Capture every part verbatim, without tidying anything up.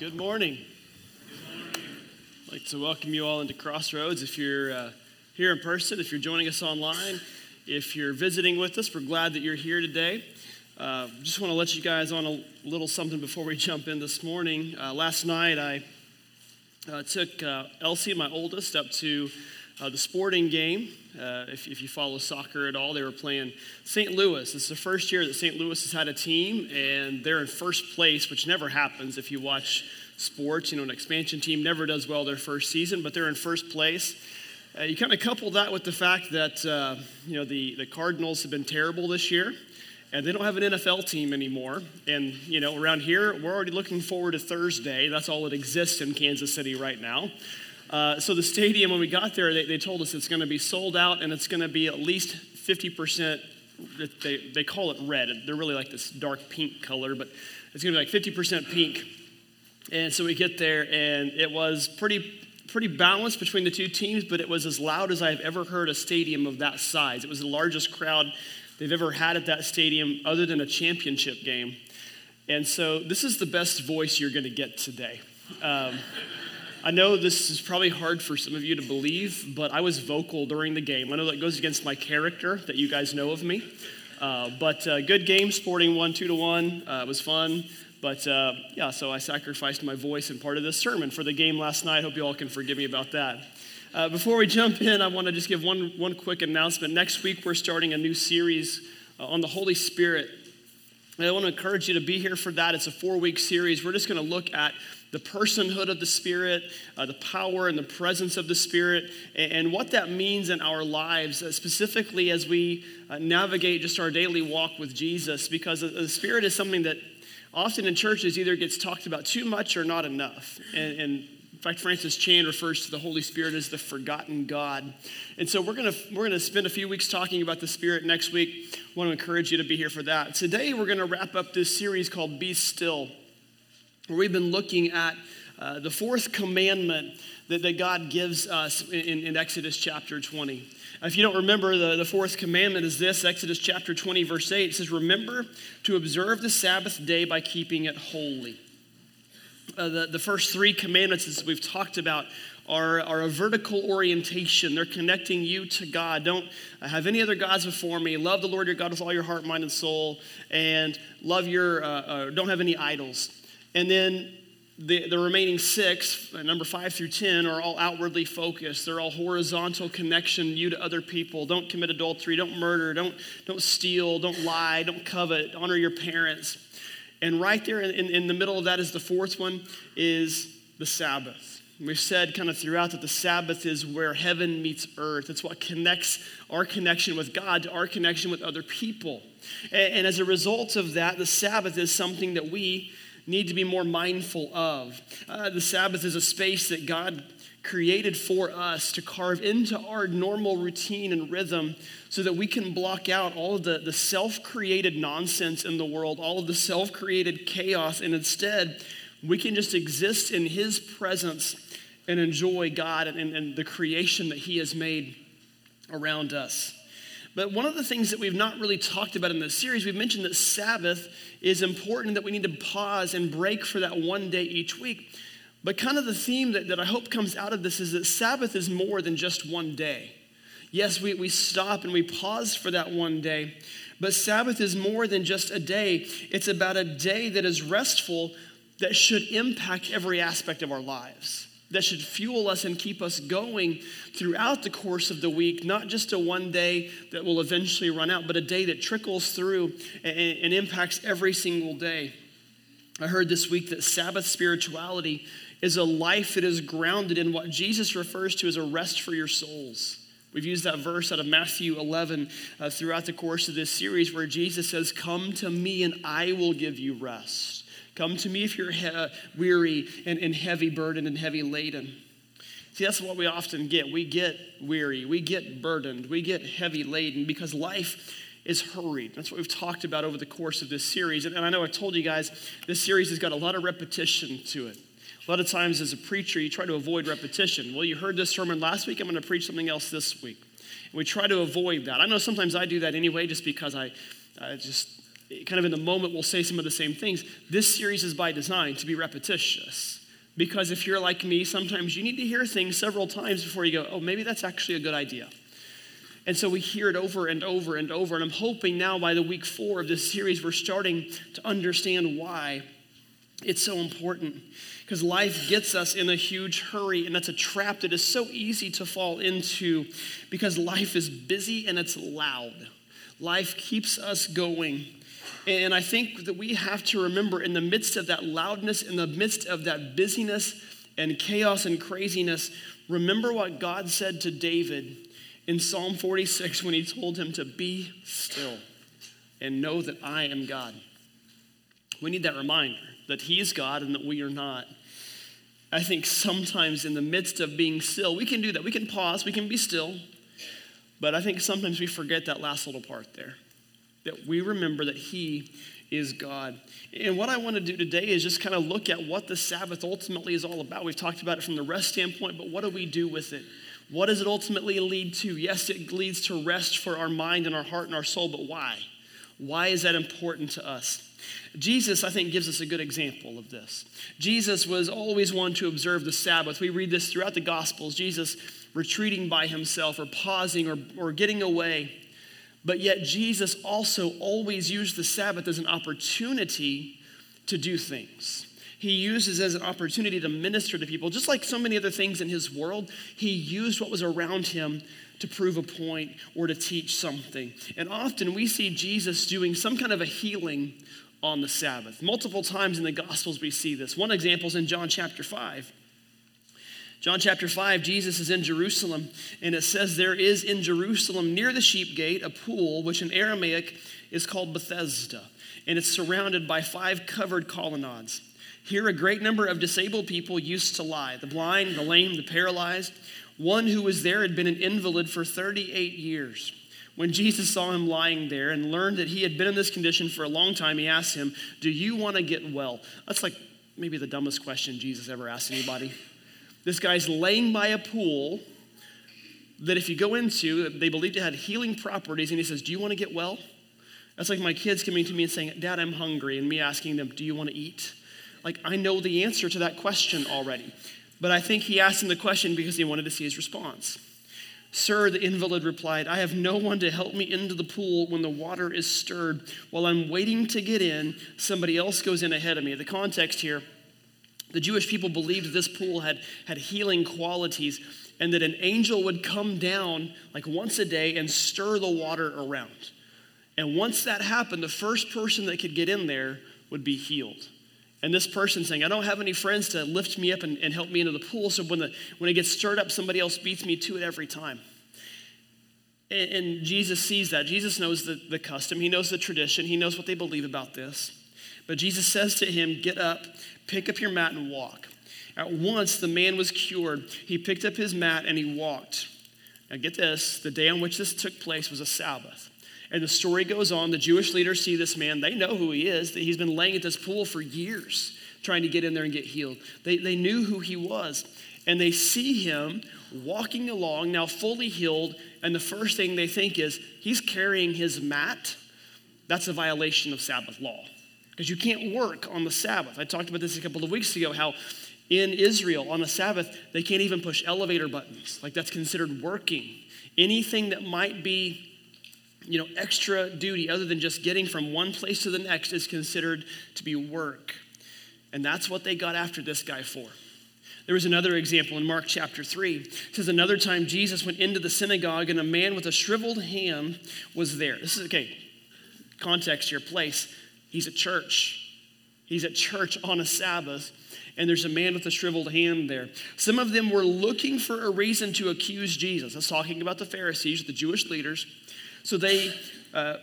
Good morning. Good morning. I'd like to welcome you all into Crossroads. If you're uh, here in person, if you're joining us online, if you're visiting with us, we're glad that you're here today. Uh, just want to let you guys on a little something before we jump in this morning. Uh, last night, I uh, took uh, Elsie, my oldest, up to uh, the Sporting game. Uh, if, if you follow soccer at all, they were playing Saint Louis. It's the first year that Saint Louis has had a team, and they're in first place, which never happens if you watch sports. You know, an expansion team never does well their first season, but they're in first place. Uh, you kind of couple that with the fact that, uh, you know, the, the Cardinals have been terrible this year, and they don't have an N F L team anymore. And, you know, around here, we're already looking forward to Thursday. That's all that exists in Kansas City right now. Uh, so the stadium, when we got there, they, they told us it's going to be sold out, and it's going to be at least fifty percent, they, they call it red. They're really like this dark pink color, but it's going to be like fifty percent pink. And so we get there, and it was pretty pretty balanced between the two teams, but it was as loud as I've ever heard a stadium of that size. It was the largest crowd they've ever had at that stadium other than a championship game. And so this is the best voice you're going to get today. Um I know this is probably hard for some of you to believe, but I was vocal during the game. I know that goes against my character that you guys know of me. Uh, but uh, good game, Sporting won two to one. Uh, it was fun. But uh, yeah, so I sacrificed my voice and part of this sermon for the game last night. Hope you all can forgive me about that. Uh, before we jump in, I want to just give one one quick announcement. Next week, we're starting a new series uh, on the Holy Spirit. And I want to encourage you to be here for that. It's a four-week series. We're just going to look at the personhood of the Spirit, uh, the power and the presence of the Spirit, and, and what that means in our lives, uh, specifically as we uh, navigate just our daily walk with Jesus, because the, the Spirit is something that often in churches either gets talked about too much or not enough. And, and in fact, Francis Chan refers to the Holy Spirit as the forgotten God. And so we're going to we're going to spend a few weeks talking about the Spirit next week. I want to encourage you to be here for that. Today, we're going to wrap up this series called Be Still, where we've been looking at uh, the fourth commandment that, that God gives us in, in Exodus chapter twenty. If you don't remember, the, the fourth commandment is this, Exodus chapter twenty, verse eight. It says, remember to observe the Sabbath day by keeping it holy. Uh, the, the first three commandments that we've talked about are, are a vertical orientation. They're connecting you to God. Don't have any other gods before me. Love the Lord your God with all your heart, mind, and soul. And love your, uh, uh, don't have any idols. And then the, the remaining six, number five through ten, are all outwardly focused. They're all horizontal connection, you to other people. Don't commit adultery. Don't murder. Don't, don't steal. Don't lie. Don't covet. Honor your parents. And right there in, in the middle of that is the fourth one, is the Sabbath. And we've said kind of throughout that the Sabbath is where heaven meets earth. It's what connects our connection with God to our connection with other people. And, and as a result of that, the Sabbath is something that we need to be more mindful of. Uh, the Sabbath is a space that God created for us to carve into our normal routine and rhythm so that we can block out all of the, the self-created nonsense in the world, all of the self-created chaos, and instead we can just exist in His presence and enjoy God and, and, and the creation that He has made around us. But one of the things that we've not really talked about in this series, we've mentioned that Sabbath is important, that we need to pause and break for that one day each week. But kind of the theme that, that I hope comes out of this is that Sabbath is more than just one day. Yes, we, we stop and we pause for that one day, but Sabbath is more than just a day. It's about a day that is restful, that should impact every aspect of our lives, that should fuel us and keep us going throughout the course of the week, not just a one day that will eventually run out, but a day that trickles through and, and impacts every single day. I heard this week that Sabbath spirituality is a life that is grounded in what Jesus refers to as a rest for your souls. We've used that verse out of Matthew eleven uh, throughout the course of this series, where Jesus says, come to me and I will give you rest. Come to me if you're he- weary and, and heavy burdened and heavy laden. See, that's what we often get. We get weary. We get burdened. We get heavy laden because life is hurried. That's what we've talked about over the course of this series. And, and I know I told you guys, this series has got a lot of repetition to it. A lot of times as a preacher, you try to avoid repetition. Well, you heard this sermon last week. I'm going to preach something else this week. And we try to avoid that. I know sometimes I do that anyway just because I, I just... kind of in the moment we'll say some of the same things. This series is by design to be repetitious, because if you're like me, sometimes you need to hear things several times before you go, oh, maybe that's actually a good idea. And so we hear it over and over and over, and I'm hoping now by the week four of this series, we're starting to understand why it's so important, because life gets us in a huge hurry, and that's a trap that is so easy to fall into, because life is busy and it's loud. Life keeps us going. And I think that we have to remember, in the midst of that loudness, in the midst of that busyness and chaos and craziness, remember what God said to David in Psalm forty-six when he told him to be still and know that I am God. We need that reminder that he is God and that we are not. I think sometimes in the midst of being still, we can do that. We can pause, we can be still, but I think sometimes we forget that last little part there, that we remember that he is God. And what I want to do today is just kind of look at what the Sabbath ultimately is all about. We've talked about it from the rest standpoint, but what do we do with it? What does it ultimately lead to? Yes, it leads to rest for our mind and our heart and our soul, but why? Why is that important to us? Jesus, I think, gives us a good example of this. Jesus was always one to observe the Sabbath. We read this throughout the Gospels, Jesus retreating by himself or pausing or, or getting away. But yet Jesus also always used the Sabbath as an opportunity to do things. He uses it as an opportunity to minister to people. Just like so many other things in his world, he used what was around him to prove a point or to teach something. And often we see Jesus doing some kind of a healing on the Sabbath. Multiple times in the Gospels we see this. One example is in John chapter five. John chapter five, Jesus is in Jerusalem, and it says, there is in Jerusalem near the sheep gate a pool, which in Aramaic is called Bethesda, and it's surrounded by five covered colonnades. Here a great number of disabled people used to lie, the blind, the lame, the paralyzed. One who was there had been an invalid for thirty-eight years. When Jesus saw him lying there and learned that he had been in this condition for a long time, he asked him, do you want to get well? That's like maybe the dumbest question Jesus ever asked anybody. This guy's laying by a pool that if you go into, they believed it had healing properties, and he says, do you want to get well? That's like my kids coming to me and saying, Dad, I'm hungry, and me asking them, do you want to eat? Like, I know the answer to that question already. But I think he asked him the question because he wanted to see his response. Sir, the invalid replied, I have no one to help me into the pool when the water is stirred. While I'm waiting to get in, somebody else goes in ahead of me. The context here, the Jewish people believed this pool had, had healing qualities, and that an angel would come down like once a day and stir the water around. And once that happened, the first person that could get in there would be healed. And this person saying, I don't have any friends to lift me up and, and help me into the pool, so when the when it gets stirred up, somebody else beats me to it every time. And, and Jesus sees that. Jesus knows the, the custom. He knows the tradition. He knows what they believe about this. But Jesus says to him, get up, pick up your mat, and walk. At once, the man was cured. He picked up his mat, and he walked. Now get this, the day on which this took place was a Sabbath. And the story goes on. The Jewish leaders see this man. They know who he is. He's been laying at this pool for years trying to get in there and get healed. They, they knew who he was. And they see him walking along, now fully healed. And the first thing they think is, he's carrying his mat. That's a violation of Sabbath law, because you can't work on the Sabbath. I talked about this a couple of weeks ago, how in Israel on the Sabbath, they can't even push elevator buttons. Like, that's considered working. Anything that might be, you know, extra duty other than just getting from one place to the next is considered to be work. And that's what they got after this guy for. There was another example in Mark chapter three. It says, another time Jesus went into the synagogue, and a man with a shriveled hand was there. This is, okay, context here, place. He's at church. He's at church on a Sabbath, and there's a man with a shriveled hand there. Some of them were looking for a reason to accuse Jesus. That's talking about the Pharisees, the Jewish leaders. So they uh,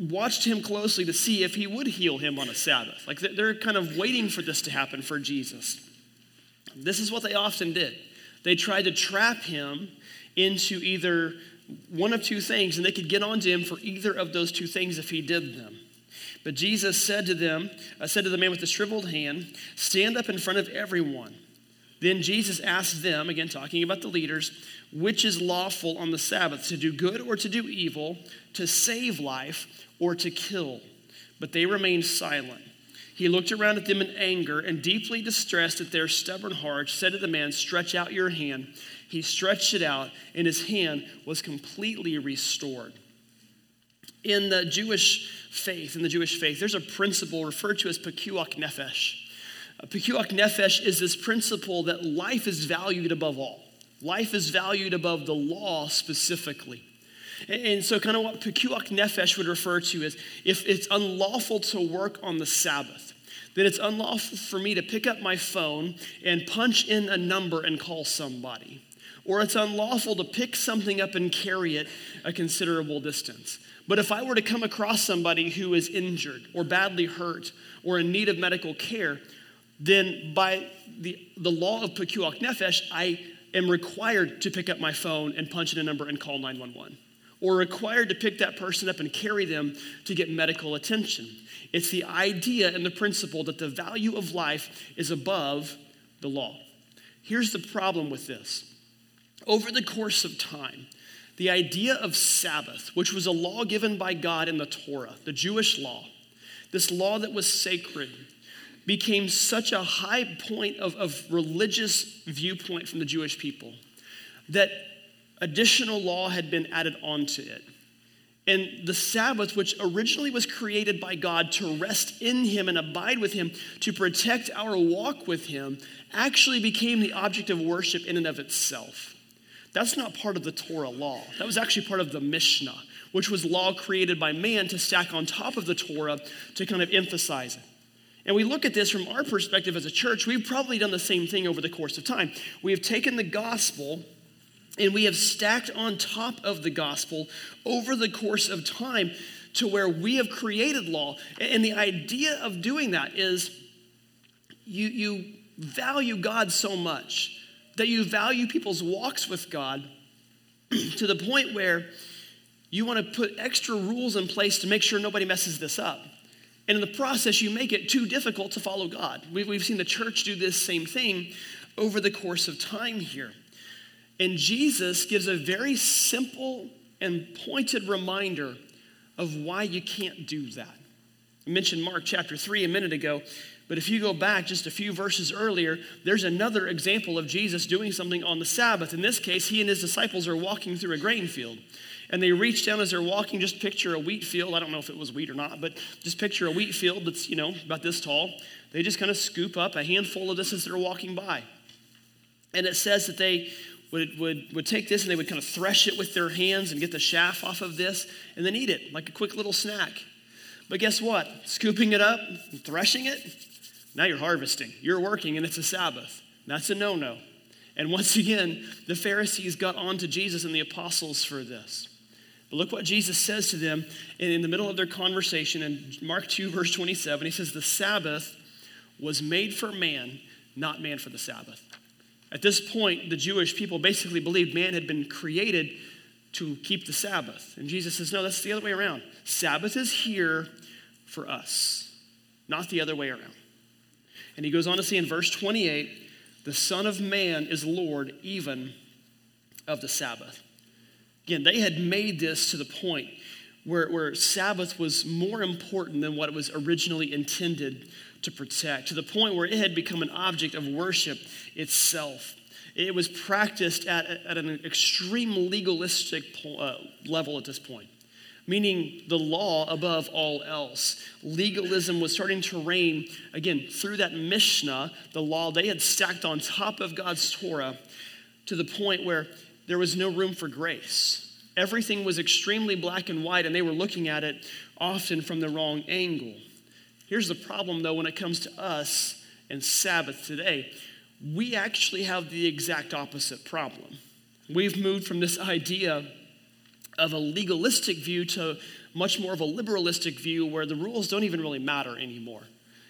watched him closely to see if he would heal him on a Sabbath. Like, they're kind of waiting for this to happen for Jesus. This is what they often did. They tried to trap him into either one of two things, and they could get onto him for either of those two things if he did them. But Jesus said to them, uh, said to the man with the shriveled hand, stand up in front of everyone. Then Jesus asked them, again talking about the leaders, which is lawful on the Sabbath, to do good or to do evil, to save life or to kill? but they remained silent. He looked around at them in anger and, deeply distressed at their stubborn hearts, said to the man, "Stretch out your hand." He stretched it out, and his hand was completely restored. In the Jewish faith, in the Jewish faith, there's a principle referred to as Pikuach Nefesh. Pikuach Nefesh is this principle that life is valued above all. Life is valued above the law specifically. And so kind of what Pikuach Nefesh would refer to is, if it's unlawful to work on the Sabbath, then it's unlawful for me to pick up my phone and punch in a number and call somebody. Or it's unlawful to pick something up and carry it a considerable distance. But if I were to come across somebody who is injured or badly hurt or in need of medical care, then by the, the law of Pikuach Nefesh, I am required to pick up my phone and punch in a number and call nine one one. Or required to pick that person up and carry them to get medical attention. It's the idea and the principle that the value of life is above the law. Here's the problem with this. Over the course of time, the idea of Sabbath, which was a law given by God in the Torah, the Jewish law, this law that was sacred, became such a high point of, of religious viewpoint from the Jewish people that additional law had been added onto it. And the Sabbath, which originally was created by God to rest in him and abide with him, to protect our walk with him, actually became the object of worship in and of itself. That's not part of the Torah law. That was actually part of the Mishnah, which was law created by man to stack on top of the Torah to kind of emphasize it. And we look at this from our perspective as a church. We've probably done the same thing over the course of time. We have taken the gospel and we have stacked on top of the gospel over the course of time to where we have created law. And the idea of doing that is you, you value God so much that you value people's walks with God to the point where you want to put extra rules in place to make sure nobody messes this up. And in the process, you make it too difficult to follow God. We've seen the church do this same thing over the course of time here. And Jesus gives a very simple and pointed reminder of why you can't do that. I mentioned Mark chapter three a minute ago, but if you go back just a few verses earlier, there's another example of Jesus doing something on the Sabbath. In this case, he and his disciples are walking through a grain field. And they reach down as they're walking, just picture a wheat field. I don't know if it was wheat or not, but just picture a wheat field that's, you know, about this tall. They just kind of scoop up a handful of this as they're walking by. And it says that they would would would take this and they would kind of thresh it with their hands and get the chaff off of this and then eat it like a quick little snack. But guess what? Scooping it up and threshing it, now you're harvesting. You're working and it's a Sabbath. That's a no-no. And once again, the Pharisees got on to Jesus and the apostles for this. But look what Jesus says to them in, in the middle of their conversation in Mark two, verse twenty-seven. He says, "The Sabbath was made for man, not man for the Sabbath." At this point, the Jewish people basically believed man had been created to keep the Sabbath. And Jesus says, no, that's the other way around. Sabbath is here for us, not the other way around. And he goes on to say in verse twenty-eight, "The Son of Man is Lord even of the Sabbath." Again, they had made this to the point where, where Sabbath was more important than what it was originally intended to protect, to the point where it had become an object of worship itself. It was practiced at, at an extreme legalistic po- uh, level at this point, meaning the law above all else. Legalism was starting to reign, again, through that Mishnah, the law they had stacked on top of God's Torah, to the point where there was no room for grace. Everything was extremely black and white, and they were looking at it often from the wrong angle. Here's the problem, though, when it comes to us and Sabbath today. We actually have the exact opposite problem. We've moved from this idea of a legalistic view to much more of a liberalistic view where the rules don't even really matter anymore.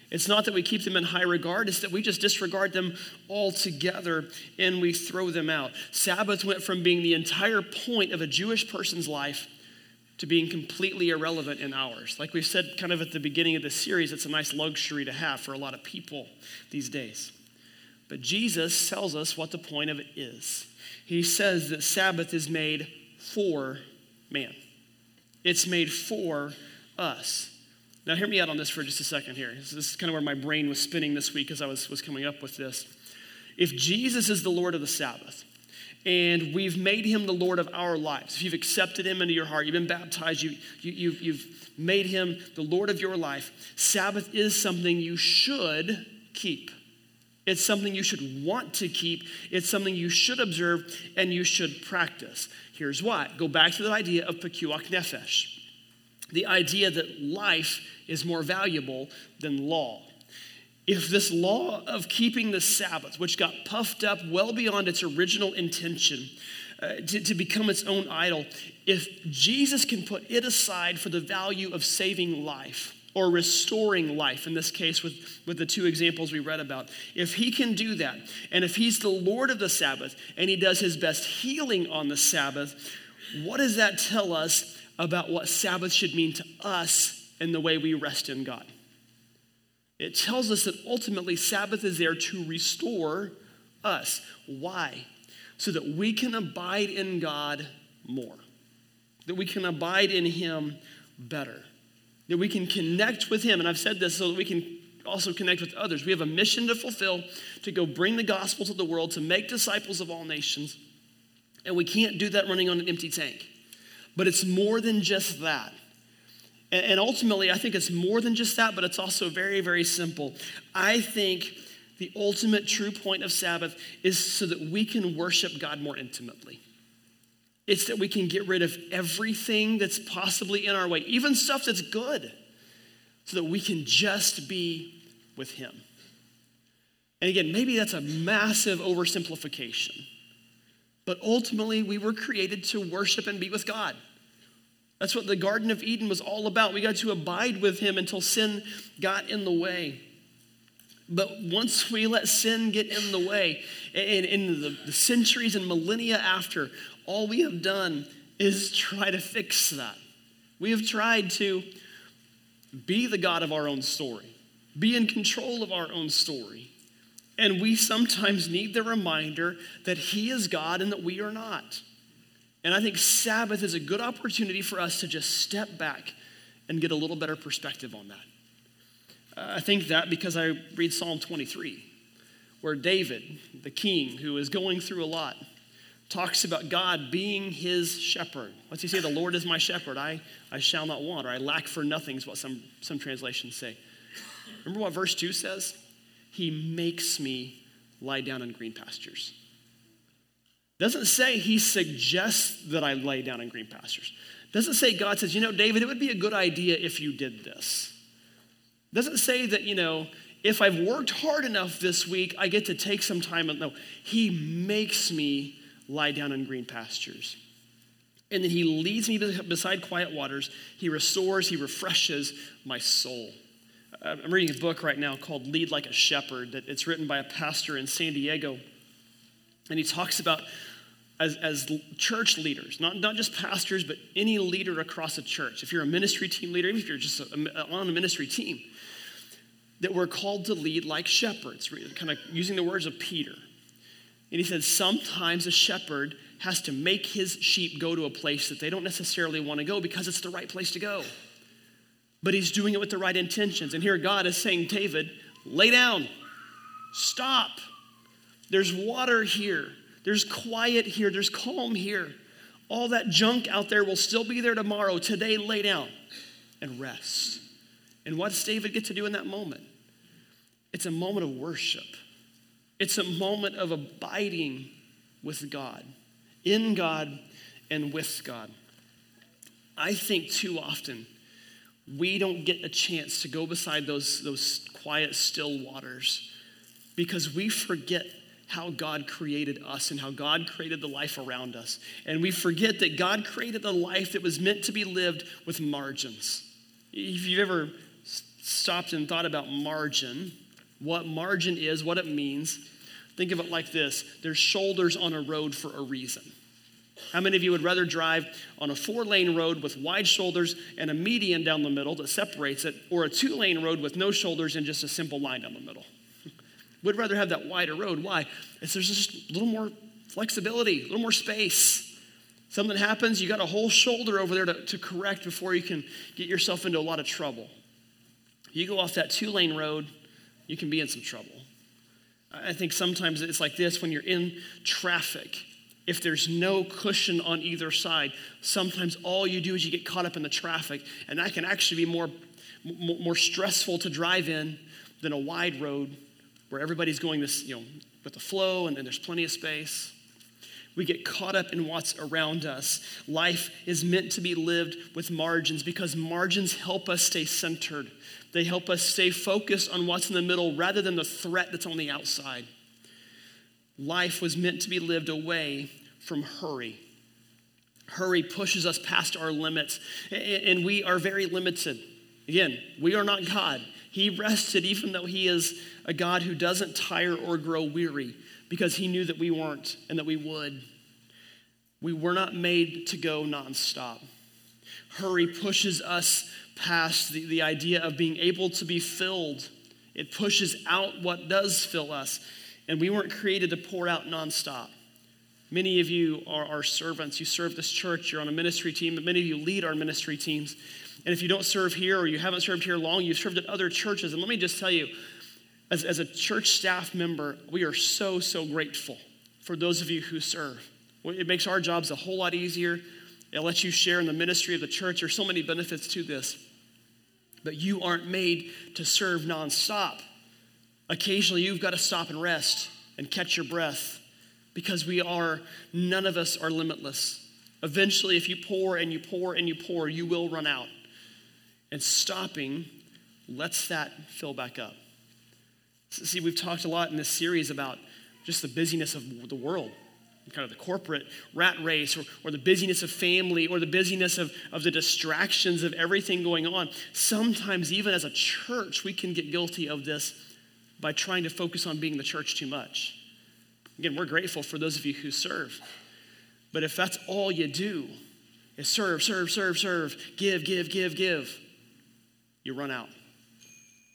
It's not that we keep them in high regard, it's that we just disregard them altogether and we throw them out. Sabbath went from being the entire point of a Jewish person's life to being completely irrelevant in ours. Like we said kind of at the beginning of this series, it's a nice luxury to have for a lot of people these days. But Jesus tells us what the point of it is. He says that Sabbath is made for man. It's made for us. Now hear me out on this for just a second here. This is kind of where my brain was spinning this week as I was, was coming up with this. If Jesus is the Lord of the Sabbath, and we've made him the Lord of our lives, if you've accepted him into your heart, you've been baptized, you, you, you've, you've made him the Lord of your life, Sabbath is something you should keep. It's something you should want to keep. It's something you should observe and you should practice. Here's why. Go back to the idea of Pikuach Nefesh, the idea that life is more valuable than law. If this law of keeping the Sabbath, which got puffed up well beyond its original intention uh, to, to become its own idol, if Jesus can put it aside for the value of saving life or restoring life, in this case with, with the two examples we read about, if he can do that, and if he's the Lord of the Sabbath and he does his best healing on the Sabbath, what does that tell us about what Sabbath should mean to us and the way we rest in God? It tells us that ultimately Sabbath is there to restore us. Why? So that we can abide in God more. That we can abide in him better. That we can connect with him. And I've said this so that we can also connect with others. We have a mission to fulfill, to go bring the gospel to the world, to make disciples of all nations. And we can't do that running on an empty tank. But it's more than just that. And ultimately, I think it's more than just that, but it's also very, very simple. I think the ultimate true point of Sabbath is so that we can worship God more intimately. It's that we can get rid of everything that's possibly in our way, even stuff that's good, so that we can just be with him. And again, maybe that's a massive oversimplification, but ultimately we were created to worship and be with God. That's what the Garden of Eden was all about. We got to abide with him until sin got in the way. But once we let sin get in the way, and in the, the centuries and millennia after, all we have done is try to fix that. We have tried to be the God of our own story, be in control of our own story. And we sometimes need the reminder that he is God and that we are not. And I think Sabbath is a good opportunity for us to just step back and get a little better perspective on that. Uh, I think that because I read Psalm twenty-three, where David, the king, who is going through a lot, talks about God being his shepherd. What's he say? The Lord is my shepherd. I, I shall not want, or I lack for nothing is what some, some translations say. Remember what verse two says? He makes me lie down in green pastures. Doesn't say he suggests that I lay down in green pastures. Doesn't say God says, you know, David, it would be a good idea if you did this. Doesn't say that, you know, if I've worked hard enough this week, I get to take some time. No, he makes me lie down in green pastures. And then he leads me beside quiet waters. He restores, he refreshes my soul. I'm reading a book right now called Lead Like a Shepherd. That It's written by a pastor in San Diego. And he talks about as, as church leaders, not, not just pastors, but any leader across a church. If you're a ministry team leader, even if you're just a, on a ministry team, that we're called to lead like shepherds, kind of using the words of Peter. And he said, sometimes a shepherd has to make his sheep go to a place that they don't necessarily want to go because it's the right place to go. But he's doing it with the right intentions. And here God is saying, David, lay down, stop. There's water here. There's quiet here. There's calm here. All that junk out there will still be there tomorrow. Today, lay down and rest. And what does David get to do in that moment? It's a moment of worship. It's a moment of abiding with God, in God and with God. I think too often we don't get a chance to go beside those, those quiet, still waters because we forget how God created us and how God created the life around us. And we forget that God created the life that was meant to be lived with margins. If you've ever stopped and thought about margin, what margin is, what it means, think of it like this. There's shoulders on a road for a reason. How many of you would rather drive on a four-lane road with wide shoulders and a median down the middle that separates it, or a two-lane road with no shoulders and just a simple line down the middle? Would rather have that wider road. Why? It's there's just a little more flexibility, a little more space. Something happens, you got a whole shoulder over there to, to correct before you can get yourself into a lot of trouble. you go off that two-lane road, you can be in some trouble. I think sometimes it's like this when you're in traffic. If there's no cushion on either side, sometimes all you do is you get caught up in the traffic, and that can actually be more, more stressful to drive in than a wide road where everybody's going this, you know, with the flow, and then there's plenty of space. We get caught up in what's around us. Life is meant to be lived with margins because margins help us stay centered. They help us stay focused on what's in the middle rather than the threat that's on the outside. Life was meant to be lived away from hurry. Hurry pushes us past our limits, and we are very limited. Again, we are not God. He rested even though he is a God who doesn't tire or grow weary because he knew that we weren't and that we would. We were not made to go nonstop. Hurry pushes us past the, the idea of being able to be filled. It pushes out what does fill us. And we weren't created to pour out nonstop. Many of you are our servants. You serve this church. You're on a ministry team, but many of you lead our ministry teams. And if you don't serve here or you haven't served here long, you've served at other churches. And let me just tell you, as, as a church staff member, we are so, so grateful for those of you who serve. It makes our jobs a whole lot easier. It lets you share in the ministry of the church. There's so many benefits to this. But you aren't made to serve nonstop. Occasionally, you've got to stop and rest and catch your breath because we are, none of us are limitless. Eventually, if you pour and you pour and you pour, you will run out. And stopping lets that fill back up. See, we've talked a lot in this series about just the busyness of the world, kind of the corporate rat race, or, or the busyness of family, or the busyness of, of the distractions of everything going on. Sometimes, even as a church, we can get guilty of this by trying to focus on being the church too much. Again, we're grateful for those of you who serve. But if that's all you do is serve, serve, serve, serve, give, give, give, give, you run out.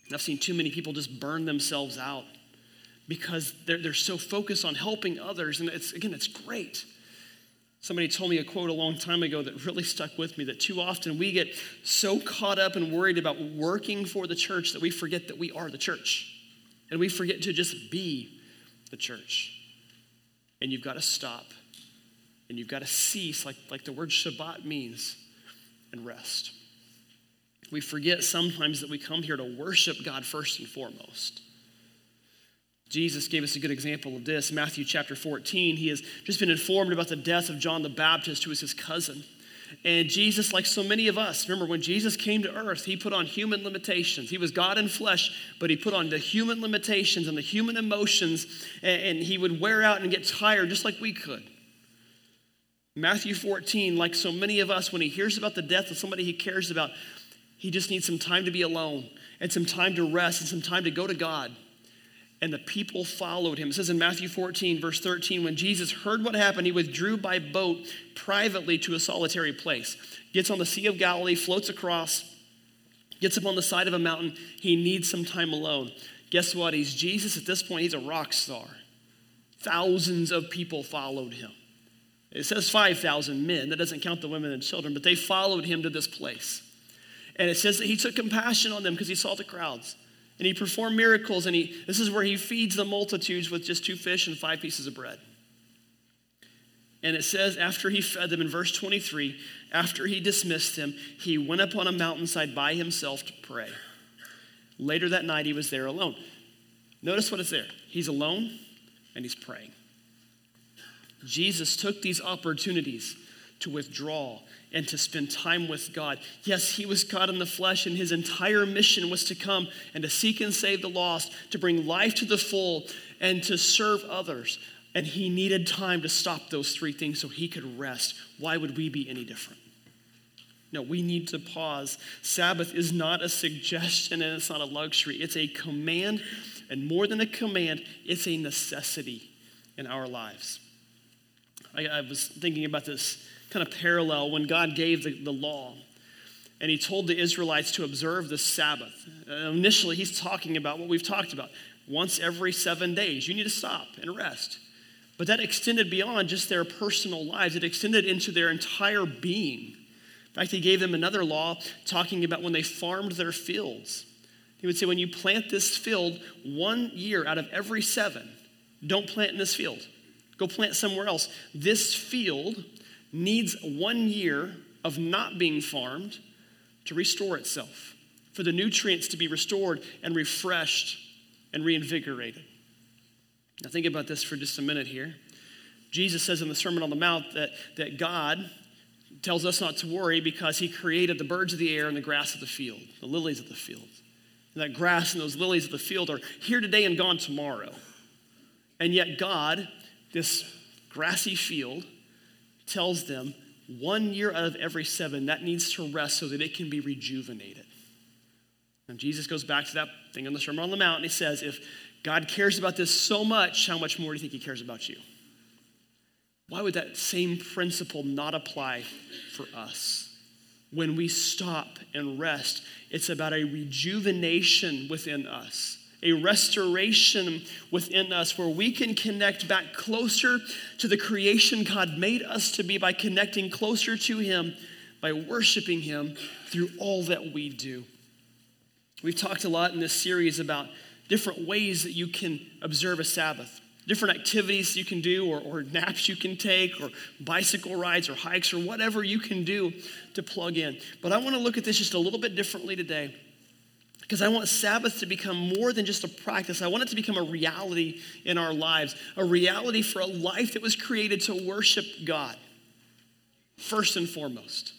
And I've seen too many people just burn themselves out because they're, they're so focused on helping others. And it's again, it's great. Somebody told me a quote a long time ago that really stuck with me, that too often we get so caught up and worried about working for the church that we forget that we are the church. And we forget to just be the church. And you've got to stop. And you've got to cease, like, like the word Shabbat means, and rest. We forget sometimes that we come here to worship God first and foremost. Jesus gave us a good example of this. Matthew chapter fourteen, he has just been informed about the death of John the Baptist, who was his cousin. And Jesus, like so many of us, remember when Jesus came to earth, he put on human limitations. He was God in flesh, but he put on the human limitations and the human emotions, and, and he would wear out and get tired just like we could. Matthew fourteen, like so many of us, when he hears about the death of somebody he cares about, he just needs some time to be alone and some time to rest and some time to go to God. And the people followed him. It says in Matthew fourteen, verse thirteen, when Jesus heard what happened, he withdrew by boat privately to a solitary place. Gets on the Sea of Galilee, floats across, gets up on the side of a mountain. He needs some time alone. Guess what? He's Jesus at this point. He's a rock star. Thousands of people followed him. It says five thousand men. That doesn't count the women and children, but they followed him to this place. And it says that he took compassion on them because he saw the crowds. And he performed miracles, and he this is where he feeds the multitudes with just two fish and five pieces of bread. And it says after he fed them in verse twenty-three, after he dismissed them, he went up on a mountainside by himself to pray. Later that night, he was there alone. Notice what is there. He's alone, and he's praying. Jesus took these opportunities to withdraw and to spend time with God. Yes, he was God in the flesh, and his entire mission was to come and to seek and save the lost, to bring life to the full, and to serve others. And he needed time to stop those three things so he could rest. Why would we be any different? No, we need to pause. Sabbath is not a suggestion, and it's not a luxury. It's a command, and more than a command, it's a necessity in our lives. I, I was thinking about this kind of parallel when God gave the, the law and he told the Israelites to observe the Sabbath. Uh, initially, he's talking about what we've talked about. Once every seven days, you need to stop and rest. But that extended beyond just their personal lives. It extended into their entire being. In fact, he gave them another law talking about when they farmed their fields. He would say, when you plant this field one year out of every seven, don't plant in this field. Go plant somewhere else. This field needs one year of not being farmed to restore itself, for the nutrients to be restored and refreshed and reinvigorated. Now think about this for just a minute here. Jesus says in the Sermon on the Mount that, that God tells us not to worry because he created the birds of the air and the grass of the field, the lilies of the field. And that grass and those lilies of the field are here today and gone tomorrow. And yet God, this grassy field, tells them one year out of every seven, that needs to rest so that it can be rejuvenated. And Jesus goes back to that thing on the Sermon on the Mount, and he says, if God cares about this so much, how much more do you think he cares about you? Why would that same principle not apply for us? When we stop and rest, it's about a rejuvenation within us, a restoration within us where we can connect back closer to the creation God made us to be by connecting closer to him, by worshiping him through all that we do. We've talked a lot in this series about different ways that you can observe a Sabbath, different activities you can do or, or naps you can take or bicycle rides or hikes or whatever you can do to plug in. But I want to look at this just a little bit differently today, because I want Sabbath to become more than just a practice. I want it to become a reality in our lives, a reality for a life that was created to worship God, first and foremost.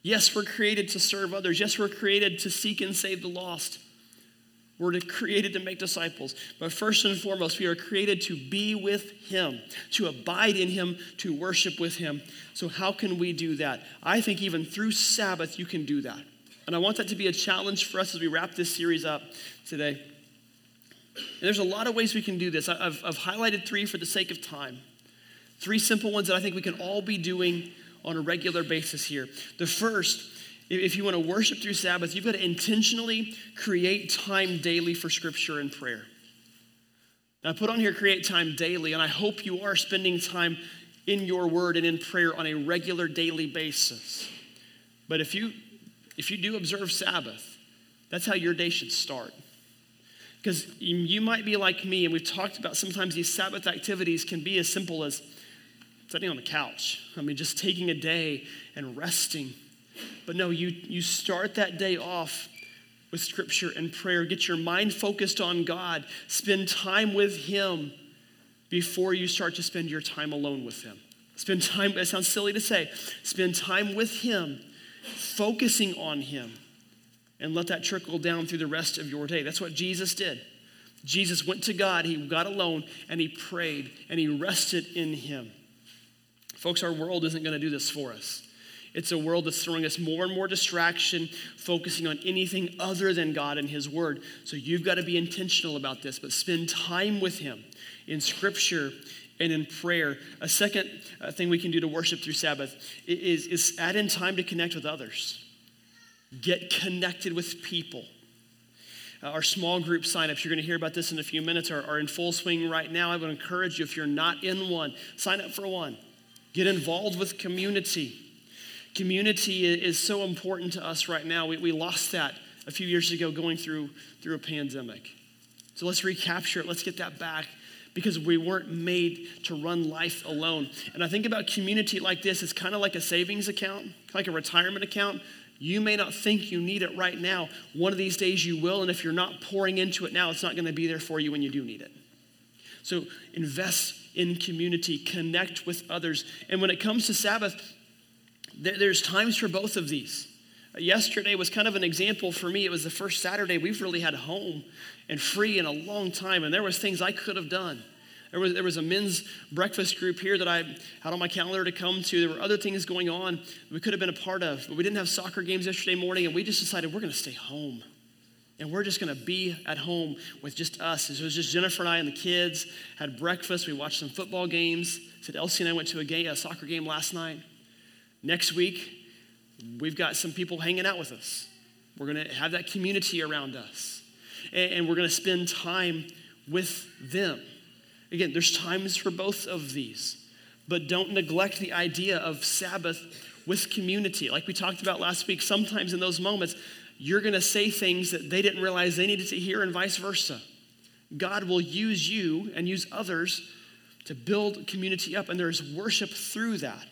Yes, we're created to serve others. Yes, we're created to seek and save the lost. We're created to make disciples. But first and foremost, we are created to be with him, to abide in him, to worship with him. So how can we do that? I think even through Sabbath, you can do that. And I want that to be a challenge for us as we wrap this series up today. And there's a lot of ways we can do this. I've, I've highlighted three for the sake of time. Three simple ones that I think we can all be doing on a regular basis here. The first, if you want to worship through Sabbath, you've got to intentionally create time daily for scripture and prayer. Now, I put on here create time daily, and I hope you are spending time in your word and in prayer on a regular daily basis. But if you If you do observe Sabbath, that's how your day should start. Because you might be like me, and we've talked about sometimes these Sabbath activities can be as simple as sitting on the couch. I mean, just taking a day and resting. But no, you, you start that day off with scripture and prayer. Get your mind focused on God. Spend time with him before you start to spend your time alone with him. Spend time, it sounds silly to say, spend time with him, focusing on him, and let that trickle down through the rest of your day. That's what Jesus did. Jesus went to God, he got alone, and he prayed, and he rested in him. Folks, our world isn't going to do this for us. It's a world that's throwing us more and more distraction, focusing on anything other than God and his word. So you've got to be intentional about this, but spend time with him in scripture and in prayer. A second thing we can do to worship through Sabbath is, is add in time to connect with others. Get connected with people. Uh, our small group signups, you're going to hear about this in a few minutes, are, are in full swing right now. I would encourage you, if you're not in one, sign up for one. Get involved with community. Community is so important to us right now. We, we lost that a few years ago going through, through a pandemic. So let's recapture it. Let's get that back, because we weren't made to run life alone. And I think about community like this, it's kind of like a savings account, like a retirement account. You may not think you need it right now. One of these days you will, and if you're not pouring into it now, it's not going to be there for you when you do need it. So invest in community, connect with others. And when it comes to Sabbath, there's times for both of these. Yesterday was kind of an example for me. It was the first Saturday we've really had home and free in a long time, and there was things I could have done. There was there was a men's breakfast group here that I had on my calendar to come to. There were other things going on we could have been a part of, but we didn't have soccer games yesterday morning, and we just decided we're going to stay home, and we're just going to be at home with just us. It was just Jennifer and I and the kids, had breakfast. We watched some football games. Said Elsie and I went to a, game, a soccer game last night. Next week, we've got some people hanging out with us. We're going to have that community around us, and we're going to spend time with them. Again, there's times for both of these, but don't neglect the idea of Sabbath with community. Like we talked about last week, sometimes in those moments, you're going to say things that they didn't realize they needed to hear and vice versa. God will use you and use others to build community up, and there's worship through that.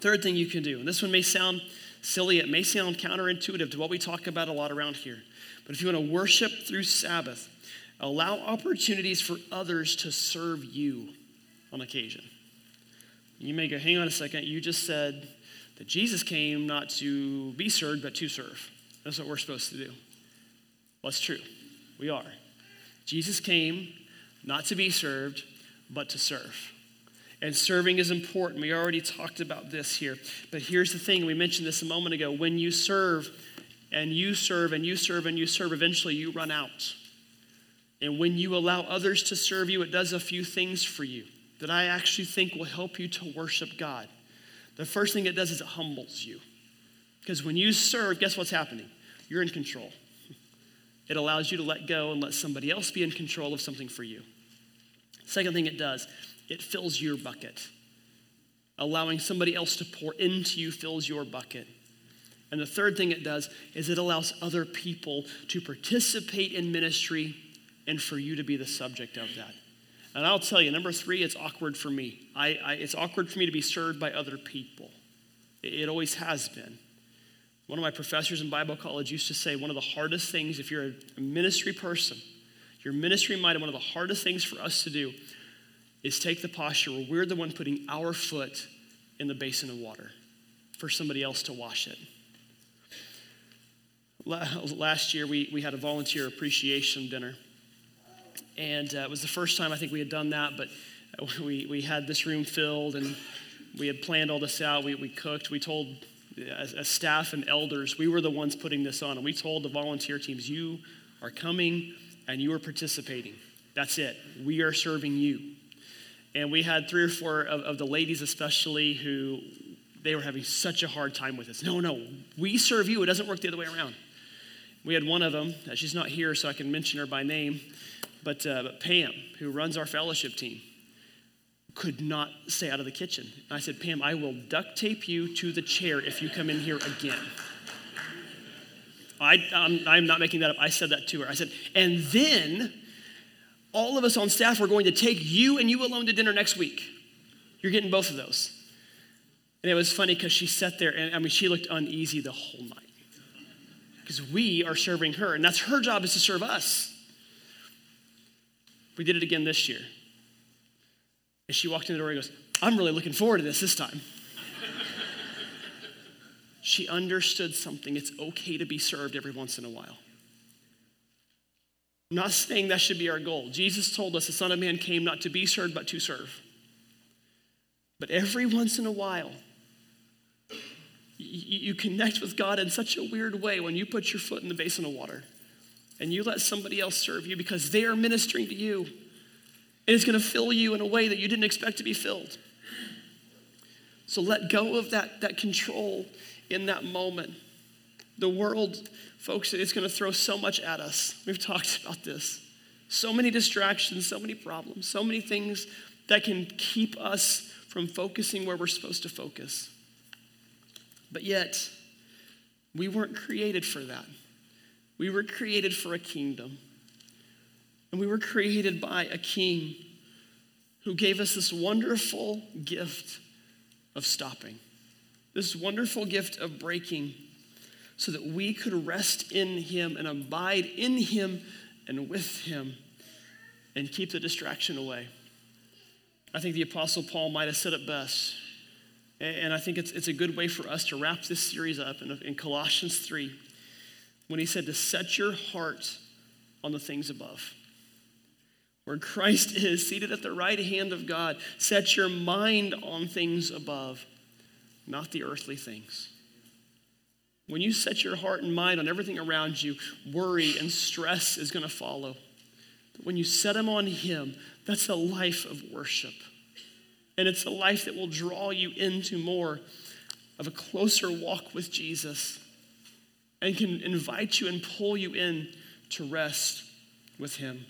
Third thing you can do, and this one may sound silly, it may sound counterintuitive to what we talk about a lot around here, but if you want to worship through Sabbath, allow opportunities for others to serve you on occasion. You may go, hang on a second, you just said that Jesus came not to be served, but to serve. That's what we're supposed to do. Well, it's true. We are. Jesus came not to be served, but to serve. And serving is important. We already talked about this here. But here's the thing. We mentioned this a moment ago. When you serve, and you serve, and you serve, and you serve, eventually you run out. And when you allow others to serve you, it does a few things for you that I actually think will help you to worship God. The first thing it does is it humbles you. Because when you serve, guess what's happening? You're in control. It allows you to let go and let somebody else be in control of something for you. Second thing it does, it fills your bucket. Allowing somebody else to pour into you fills your bucket. And the third thing it does is it allows other people to participate in ministry and for you to be the subject of that. And I'll tell you, number three, it's awkward for me. I, I, it's awkward for me to be served by other people. It, it always has been. One of my professors in Bible college used to say one of the hardest things, if you're a ministry person, your ministry minded, one of the hardest things for us to do is take the posture where we're the one putting our foot in the basin of water for somebody else to wash it. Last year, we, we had a volunteer appreciation dinner. And uh, it was the first time I think we had done that, but we, we had this room filled and we had planned all this out. We, we cooked. We told, as, as staff and elders, we were the ones putting this on. And we told the volunteer teams, you are coming and you are participating. That's it. We are serving you. And we had three or four of, of the ladies especially who, they were having such a hard time with this. No, no, we serve you. It doesn't work the other way around. We had one of them. She's not here, so I can mention her by name. But, uh, but Pam, who runs our fellowship team, could not stay out of the kitchen. And I said, Pam, I will duct tape you to the chair if you come in here again. I, I'm, I'm not making that up. I said that to her. I said, and then all of us on staff are going to take you and you alone to dinner next week. You're getting both of those. And it was funny because she sat there, and I mean, she looked uneasy the whole night. Because we are serving her, and that's her job, is to serve us. We did it again this year. And she walked in the door and goes, I'm really looking forward to this this time. She understood something. It's okay to be served every once in a while. I'm not saying that should be our goal. Jesus told us the Son of Man came not to be served, but to serve. But every once in a while, you connect with God in such a weird way when you put your foot in the basin of water and you let somebody else serve you because they are ministering to you. And it's going to fill you in a way that you didn't expect to be filled. So let go of that, that control in that moment. The world, folks, it's going to throw so much at us. We've talked about this. So many distractions, so many problems, so many things that can keep us from focusing where we're supposed to focus. But yet, we weren't created for that. We were created for a kingdom. And we were created by a king who gave us this wonderful gift of stopping, this wonderful gift of breaking, so that we could rest in him and abide in him and with him and keep the distraction away. I think the Apostle Paul might have said it best. And I think it's it's a good way for us to wrap this series up in, in Colossians three, when he said to set your heart on the things above, where Christ is seated at the right hand of God. Set your mind on things above, not the earthly things. When you set your heart and mind on everything around you, worry and stress is going to follow. But when you set them on him, that's a life of worship. And it's a life that will draw you into more of a closer walk with Jesus and can invite you and pull you in to rest with him.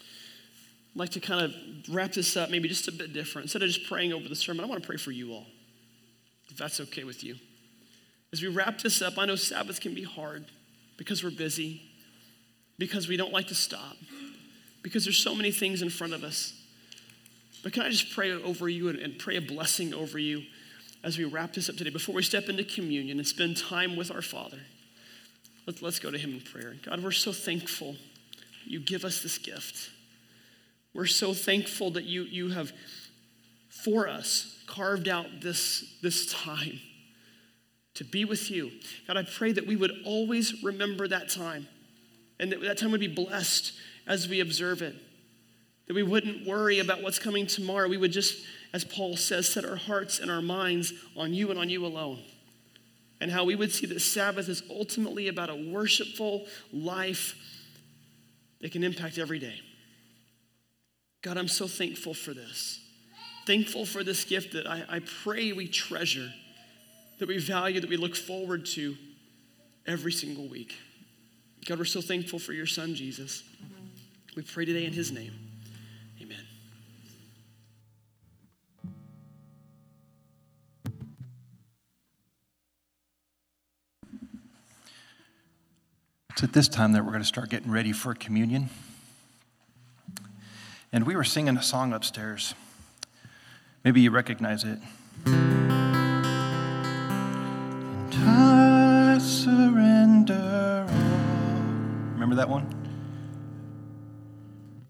I'd like to kind of wrap this up maybe just a bit different. Instead of just praying over the sermon, I want to pray for you all, if that's okay with you. As we wrap this up, I know Sabbath can be hard because we're busy, because we don't like to stop, because there's so many things in front of us. But can I just pray over you and, and pray a blessing over you as we wrap this up today? Before we step into communion and spend time with our Father, let, let's go to him in prayer. God, we're so thankful that you give us this gift. We're so thankful that you, you have, for us, carved out this, this time to be with you. God, I pray that we would always remember that time and that that time would be blessed as we observe it. That we wouldn't worry about what's coming tomorrow. We would just, as Paul says, set our hearts and our minds on you and on you alone. And how we would see that Sabbath is ultimately about a worshipful life that can impact every day. God, I'm so thankful for this. Thankful for this gift that I, I pray we treasure, that we value, that we look forward to every single week. God, we're so thankful for your son, Jesus. We pray today in his name. It's at this time that we're going to start getting ready for communion. And we were singing a song upstairs. Maybe you recognize it. And I surrender all. Remember that one?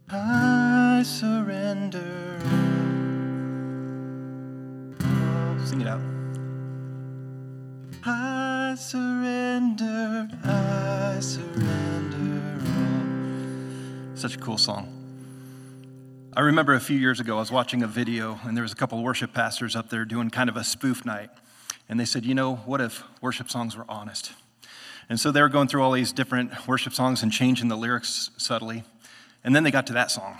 I surrender all. Sing it out. I surrender, I surrender all. Such a cool song. I remember a few years ago, I was watching a video, and there was a couple of worship pastors up there doing kind of a spoof night. And they said, you know, what if worship songs were honest? And so they were going through all these different worship songs and changing the lyrics subtly. And then they got to that song.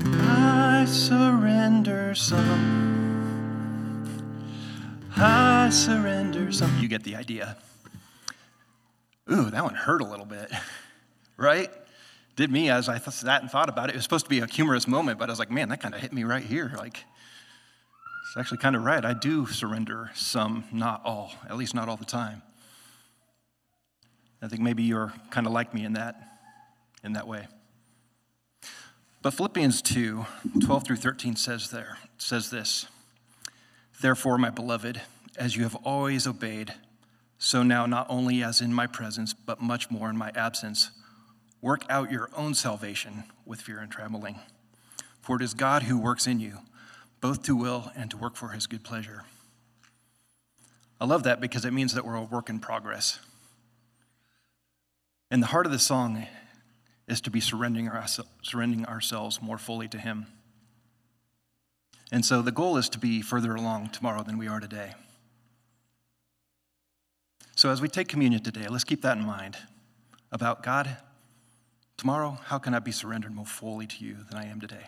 I surrender some. I surrender some. You get the idea. Ooh, that one hurt a little bit, right? Did me as I sat and thought about it. It was supposed to be a humorous moment, but I was like, man, that kind of hit me right here. Like, it's actually kind of right. I do surrender some, not all, at least not all the time. I think maybe you're kind of like me in that, in that way. But Philippians two, twelve through thirteen says there, says this. Therefore, my beloved, as you have always obeyed, so now not only as in my presence, but much more in my absence, work out your own salvation with fear and trembling. For it is God who works in you, both to will and to work for his good pleasure. I love that because it means that we're a work in progress. And the heart of the song is to be surrendering ourselves more fully to him. And so the goal is to be further along tomorrow than we are today. So as we take communion today, let's keep that in mind about God. Tomorrow, how can I be surrendered more fully to you than I am today?